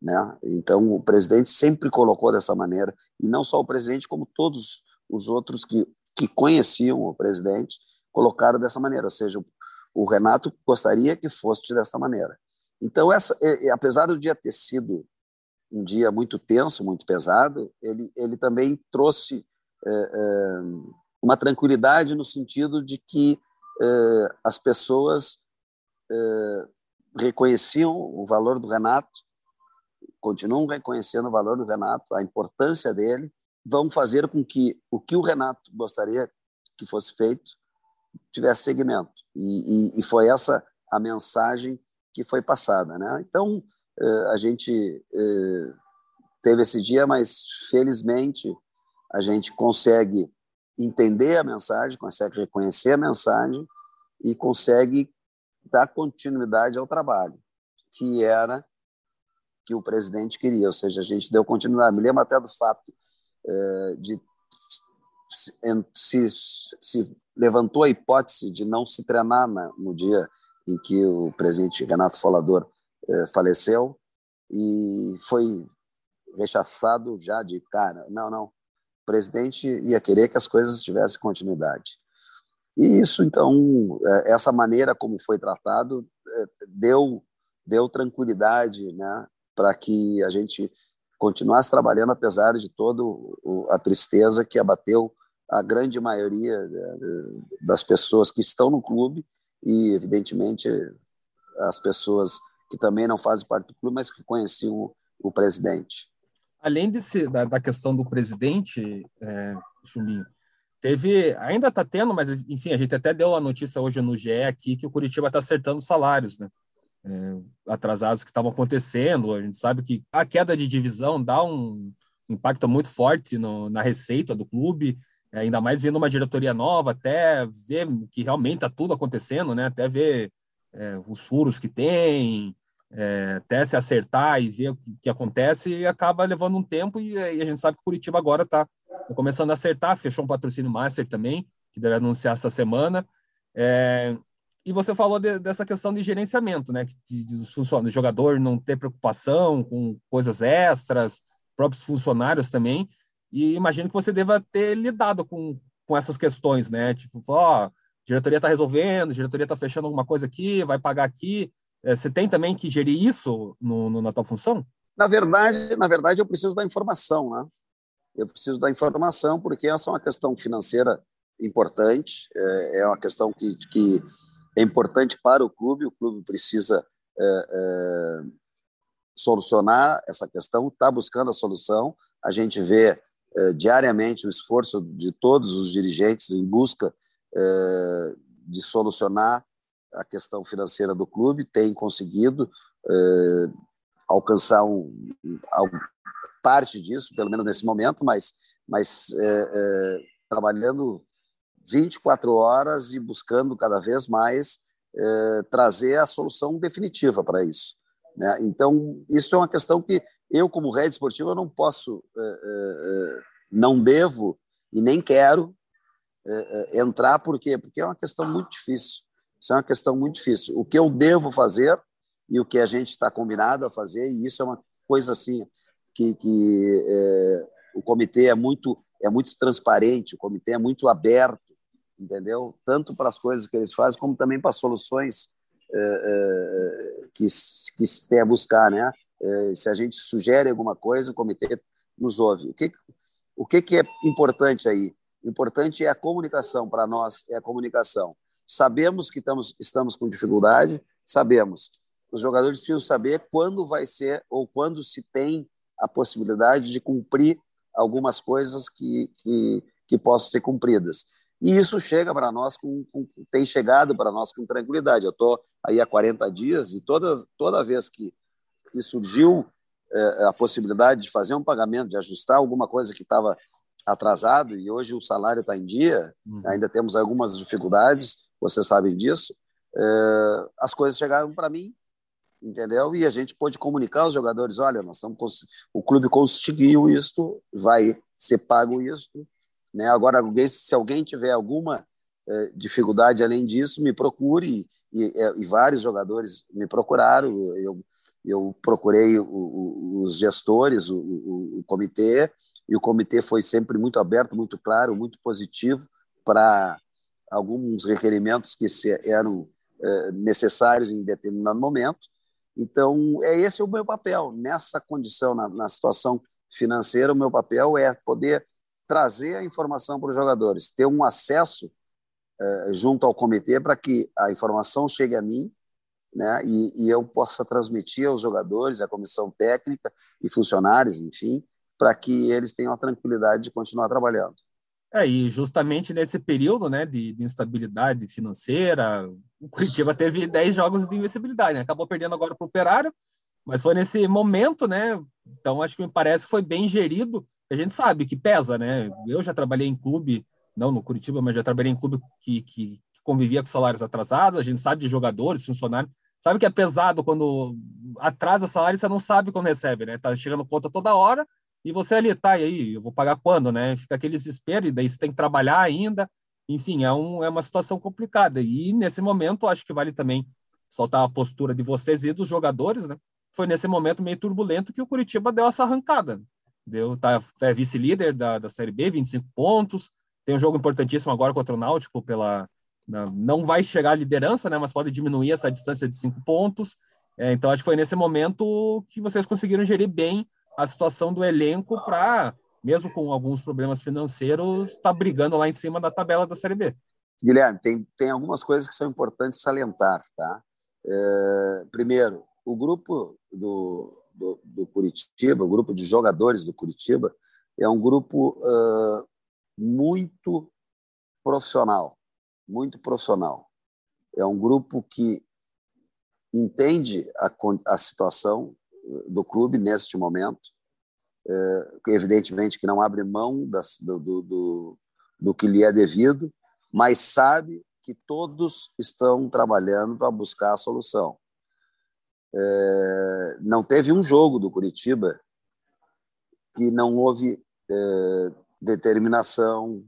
né? Então, o presidente sempre colocou dessa maneira, e não só o presidente, como todos os outros que, que conheciam o presidente colocaram dessa maneira, ou seja, o, o Renato gostaria que fosse dessa maneira. Então, essa, é, apesar do dia ter sido um dia muito tenso, muito pesado, ele, ele também trouxe é, é, uma tranquilidade no sentido de que é, as pessoas é, reconheciam o valor do Renato, continuam reconhecendo o valor do Renato, a importância dele, vão fazer com que o que o Renato gostaria que fosse feito tivesse segmento. E, e, e foi essa a mensagem que foi passada, né? Então, a gente teve esse dia, mas felizmente a gente consegue entender a mensagem, consegue reconhecer a mensagem e consegue dar continuidade ao trabalho, que era que o presidente queria, ou seja, a gente deu continuidade. Me lembro até do fato de se, se levantou a hipótese de não se treinar no dia em que o presidente Renato Follador faleceu, e foi rechaçado já de cara. Não, não, o presidente ia querer que as coisas tivessem continuidade. E isso, então, essa maneira como foi tratado deu, deu tranquilidade, né, para que a gente continuasse trabalhando, apesar de toda a tristeza que abateu a grande maioria das pessoas que estão no clube e, evidentemente, as pessoas que também não fazem parte do clube, mas que conheciam o, o presidente. Além desse, da, da questão do presidente, é, Chumbinho, teve, ainda está tendo, mas enfim, a gente até deu a notícia hoje no G E aqui que o Coritiba está acertando os salários, né? É, atrasados que estavam acontecendo. A gente sabe que a queda de divisão dá um impacto muito forte no, na receita do clube, é, ainda mais vendo uma diretoria nova, até ver que realmente está tudo acontecendo, né? Até ver É, os furos que tem, é, até se acertar e ver o que, que acontece, e acaba levando um tempo, e, e a gente sabe que Coritiba agora está começando a acertar, fechou um patrocínio master também, que deve anunciar essa semana. É, e você falou de, dessa questão de gerenciamento, né? Do jogador não ter preocupação com coisas extras, próprios funcionários também, e imagino que você deva ter lidado com, com essas questões, né? Tipo, ó... diretoria está resolvendo, diretoria está fechando alguma coisa aqui, vai pagar aqui. Você tem também que gerir isso no, no, na tua função? Na verdade, na verdade, eu preciso da informação, né? Eu preciso da informação porque essa é uma questão financeira importante, é uma questão que, que é importante para o clube, o clube precisa é, é, solucionar essa questão, está buscando a solução. A gente vê é, diariamente o esforço de todos os dirigentes em busca de solucionar a questão financeira do clube, tem conseguido é, alcançar um, um, parte disso, pelo menos nesse momento, mas, mas é, é, trabalhando vinte e quatro horas e buscando cada vez mais é, trazer a solução definitiva para isso, né? Então, isso é uma questão que eu, como rede esportiva, não posso, é, é, não devo e nem quero entrar, por quê? Porque é uma questão muito difícil, isso é uma questão muito difícil, o que eu devo fazer e o que a gente está combinado a fazer, e isso é uma coisa assim, que, que é, o comitê é muito, é muito transparente, o comitê é muito aberto, entendeu? Tanto para as coisas que eles fazem, como também para as soluções é, é, que, que se tem a buscar, né? É, se a gente sugere alguma coisa, o comitê nos ouve. O que, o que, que é importante aí? Importante é a comunicação, para nós é a comunicação. Sabemos que estamos, estamos com dificuldade, sabemos. Os jogadores precisam saber quando vai ser ou quando se tem a possibilidade de cumprir algumas coisas que, que, que possam ser cumpridas. E isso chega para nós, com, com, tem chegado para nós com tranquilidade. Eu estou aí há quarenta dias e todas, toda vez que, que surgiu eh, a possibilidade de fazer um pagamento, de ajustar alguma coisa que estava atrasado, e hoje o salário está em dia, ainda temos algumas dificuldades, vocês sabem disso, é, as coisas chegaram para mim, entendeu? E a gente pôde comunicar aos jogadores, olha, nós estamos, o clube conseguiu isto, vai ser pago isto, né? Agora, alguém, se alguém tiver alguma é, dificuldade além disso, me procure, e, e, e vários jogadores me procuraram, eu, eu procurei o, o, os gestores, o, o, o comitê, e o comitê foi sempre muito aberto, muito claro, muito positivo para alguns requerimentos que eram é, necessários em determinado momento. Então, é esse o meu papel. Nessa condição, na, na situação financeira, o meu papel é poder trazer a informação para os jogadores, ter um acesso eh, junto ao comitê para que a informação chegue a mim, né, e, e eu possa transmitir aos jogadores, à comissão técnica e funcionários, enfim, para que eles tenham a tranquilidade de continuar trabalhando. É, e justamente nesse período, né, de, de instabilidade financeira, o Coritiba teve dez jogos de invencibilidade, né? Acabou perdendo agora para o Operário, mas foi nesse momento, né? Então, acho que me parece que foi bem gerido. A gente sabe que pesa, né? Eu já trabalhei em clube, não no Coritiba, mas já trabalhei em clube que, que, que convivia com salários atrasados. A gente sabe de jogadores, funcionários. Sabe que é pesado quando atrasa salário, você não sabe quando recebe, né? Tá chegando conta toda hora. E você ali, tá, e aí, eu vou pagar quando, né? Fica aquele desespero, e daí você tem que trabalhar ainda. Enfim, é, um, é uma situação complicada. E nesse momento, acho que vale também soltar a postura de vocês e dos jogadores, né? Foi nesse momento meio turbulento que o Coritiba deu essa arrancada. Deu, tá, é vice-líder da, da Série B, vinte e cinco pontos. Tem um jogo importantíssimo agora contra o Náutico. Pela, não vai chegar à liderança, né? Mas pode diminuir essa distância de cinco pontos. É, então, acho que foi nesse momento que vocês conseguiram gerir bem a situação do elenco para, mesmo com alguns problemas financeiros, estar tá brigando lá em cima da tabela da Série B. Guilherme, tem, tem algumas coisas que são importantes salientar, tá? É, primeiro, o grupo do, do, do Coritiba, o grupo de jogadores do Coritiba, é um grupo uh, muito profissional, muito profissional. É um grupo que entende a, a situação do clube neste momento, é, evidentemente que não abre mão das, do, do, do, do que lhe é devido, mas sabe que todos estão trabalhando para buscar a solução. É, não teve um jogo do Coritiba que não houve é, determinação,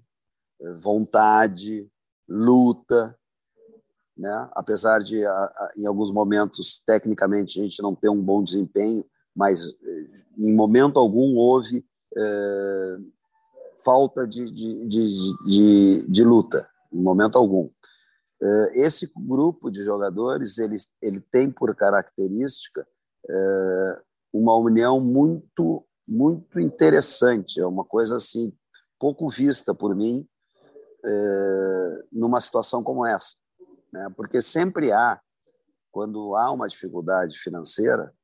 vontade, luta, né? Apesar de, a, a, em alguns momentos, tecnicamente, a gente não ter um bom desempenho, mas em momento algum houve é, falta de, de, de, de, de luta, em momento algum. É, esse grupo de jogadores ele, ele tem por característica é, uma união muito, muito interessante, é uma coisa assim, pouco vista por mim é, numa situação como essa, né? Porque sempre há, quando há uma dificuldade financeira,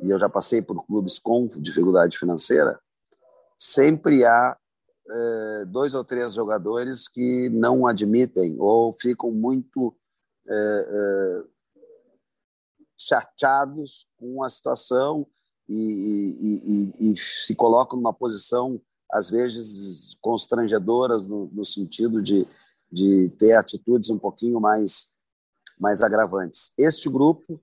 e eu já passei por clubes com dificuldade financeira, sempre há eh, dois ou três jogadores que não admitem ou ficam muito eh, eh, chateados com a situação e, e, e, e se colocam numa posição, às vezes, constrangedora no, no sentido de, de ter atitudes um pouquinho mais, mais agravantes. Este grupo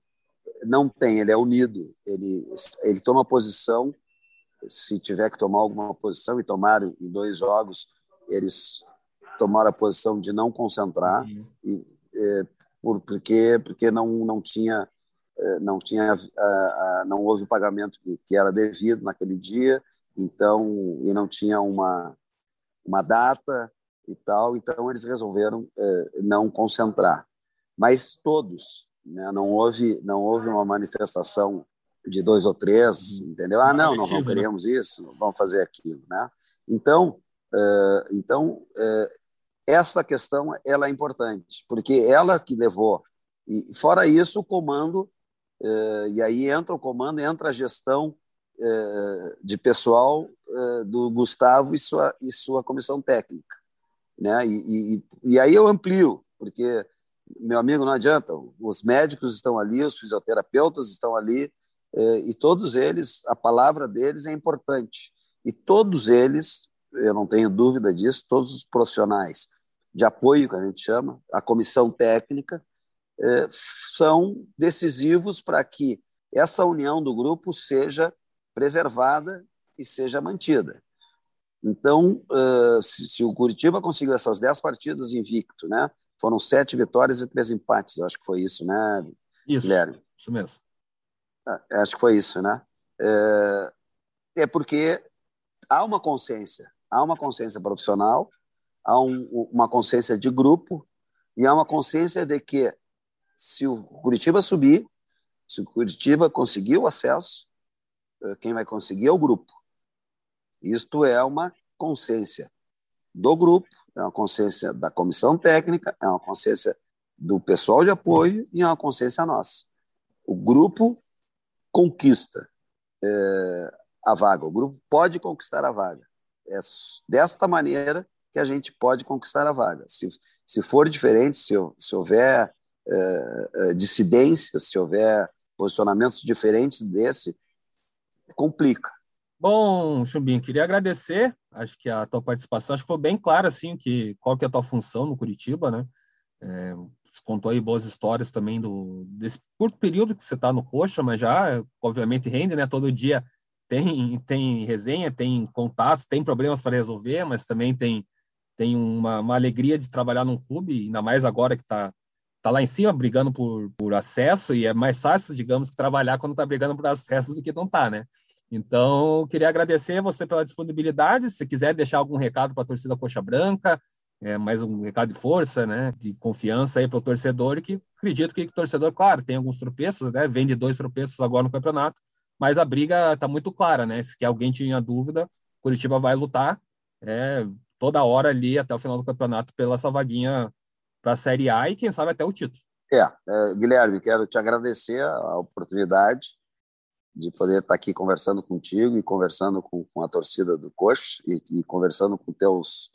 não tem, ele é unido, ele, ele toma posição, se tiver que tomar alguma posição, e tomaram em dois jogos, eles tomaram a posição de não concentrar, uhum. e, é, por, porque, porque não, não tinha, não, tinha a, a, não houve o pagamento que, que era devido naquele dia, então, e não tinha uma, uma data e tal, então eles resolveram é, não concentrar. Mas todos... Não houve, não houve uma manifestação de dois ou três, entendeu? Ah, não, não, não queremos isso, não vamos fazer aquilo, né? Então, uh, então uh, essa questão ela é importante, porque ela que levou. E fora isso, o comando, uh, e aí entra o comando, entra a gestão uh, de pessoal uh, do Gustavo e sua, e sua comissão técnica, né? E, e, e aí eu amplio, porque... Meu amigo, não adianta, os médicos estão ali, os fisioterapeutas estão ali, e todos eles, a palavra deles é importante. E todos eles, eu não tenho dúvida disso, todos os profissionais de apoio, que a gente chama, a comissão técnica, são decisivos para que essa união do grupo seja preservada e seja mantida. Então, se o Coritiba conseguiu essas dez partidas invicto, né? Foram sete vitórias e três empates, acho que foi isso, né, isso, Guilherme? Isso mesmo. Acho que foi isso, né? É, é porque há uma consciência, há uma consciência profissional, há um, uma consciência de grupo e há uma consciência de que se o Coritiba subir, se o Coritiba conseguir o acesso, quem vai conseguir é o grupo. Isto é uma consciência do grupo, é uma consciência da comissão técnica, é uma consciência do pessoal de apoio e é uma consciência nossa. O grupo conquista é, a vaga, o grupo pode conquistar a vaga. É desta maneira que a gente pode conquistar a vaga. Se, se for diferente, se, se houver é, dissidências, se houver posicionamentos diferentes desse, complica. Bom, Chumbinho, queria agradecer, acho que a tua participação, acho que ficou bem claro, assim, que, qual que é a tua função no Coritiba, né? É, contou aí boas histórias também do, desse curto período que você está no Coxa, mas já, obviamente, rende, né? Todo dia tem, tem resenha, tem contatos, tem problemas para resolver, mas também tem, tem uma, uma alegria de trabalhar num clube, ainda mais agora que está tá lá em cima, brigando por, por acesso, e é mais fácil, digamos, que trabalhar quando está brigando por acesso do que não está, né? Então, queria agradecer você pela disponibilidade. Se quiser deixar algum recado para a torcida Coxa Branca, é, mais um recado de força, né, de confiança aí para o torcedor, que acredito que o torcedor, claro, tem alguns tropeços, né, vem de dois tropeços agora no campeonato, mas a briga está muito clara, né? Se alguém tinha dúvida, Coritiba vai lutar é, toda hora ali até o final do campeonato pela essa vaguinha para a Série A e quem sabe até o título. É, é, Guilherme, quero te agradecer a oportunidade de poder estar aqui conversando contigo e conversando com, com a torcida do Coxa e, e conversando com teus...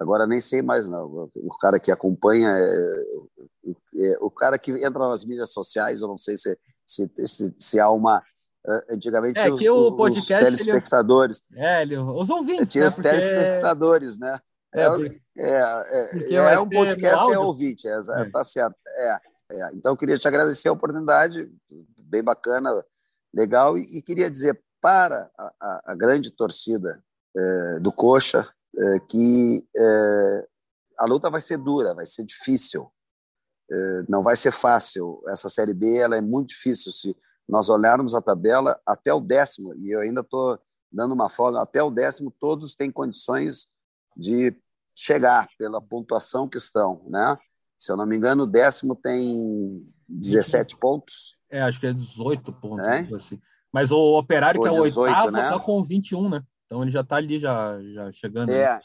Agora nem sei mais, não. O cara que acompanha, é, é, o cara que entra nas mídias sociais, eu não sei se, se, se, se há uma... Antigamente é, os, o podcast, os telespectadores... Ele, é, ele, os ouvintes, tinha né? Os porque... telespectadores, né? É, é, porque... é, é, é um podcast, é ouvinte, é, é, é. Tá certo. É, é. Então, eu queria te agradecer a oportunidade, bem bacana... Legal, e queria dizer para a, a, a grande torcida eh, do Coxa eh, que eh, a luta vai ser dura, vai ser difícil, eh, não vai ser fácil. Essa Série B ela é muito difícil. Se nós olharmos a tabela, até o décimo, e eu ainda estou dando uma folga, até o décimo todos têm condições de chegar pela pontuação que estão, né? Se eu não me engano, o décimo tem dezessete pontos. É, acho que é dezoito pontos. É? Assim. Mas o Operário, que é o oitavo, né? Tá com vinte e um, né? Então ele já tá ali, já, já chegando. É, né?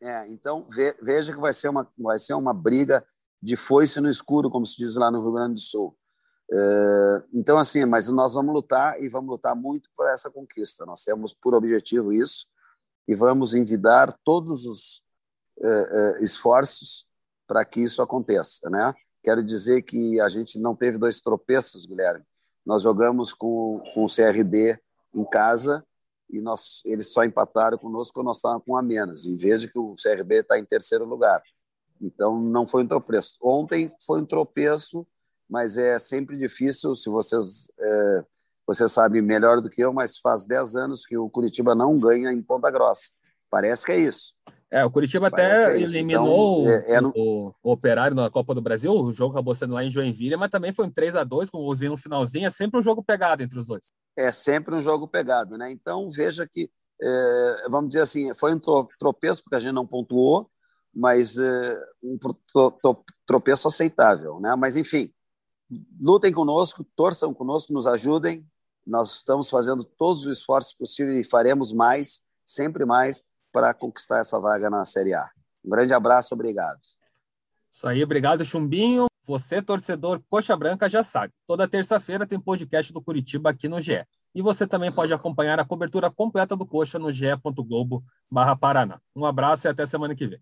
É. Então veja que vai ser, uma, vai ser uma briga de foice no escuro, como se diz lá no Rio Grande do Sul. É, então, assim, mas nós vamos lutar e vamos lutar muito por essa conquista. Nós temos por objetivo isso e vamos envidar todos os é, é, esforços para que isso aconteça, né? Quero dizer que a gente não teve dois tropeços, Guilherme. Nós jogamos com, com o C R B em casa e nós, eles só empataram conosco quando nós estávamos com um a menos. E veja que o C R B está em terceiro lugar. Então, não foi um tropeço. Ontem foi um tropeço, mas é sempre difícil. Se vocês, é, vocês sabem melhor do que eu, mas faz dez anos que o Coritiba não ganha em Ponta Grossa. Parece que é isso. É, o Coritiba até eliminou então, é, é no... o, o Operário na Copa do Brasil, o jogo acabou sendo lá em Joinville, mas também foi um três a dois com o golzinho no finalzinho, é sempre um jogo pegado entre os dois. É sempre um jogo pegado, né? Então, veja que, é, vamos dizer assim, foi um tropeço, porque a gente não pontuou, mas é, um tropeço aceitável, né? Mas, enfim, lutem conosco, torçam conosco, nos ajudem, nós estamos fazendo todos os esforços possíveis e faremos mais, sempre mais, para conquistar essa vaga na Série A. Um grande abraço, obrigado. Isso aí, obrigado, Chumbinho. Você, torcedor Coxa Branca, já sabe. Toda terça-feira tem podcast do Coritiba aqui no G E. E você também pode acompanhar a cobertura completa do Coxa no ge ponto globo barra Paraná. Um abraço e até semana que vem.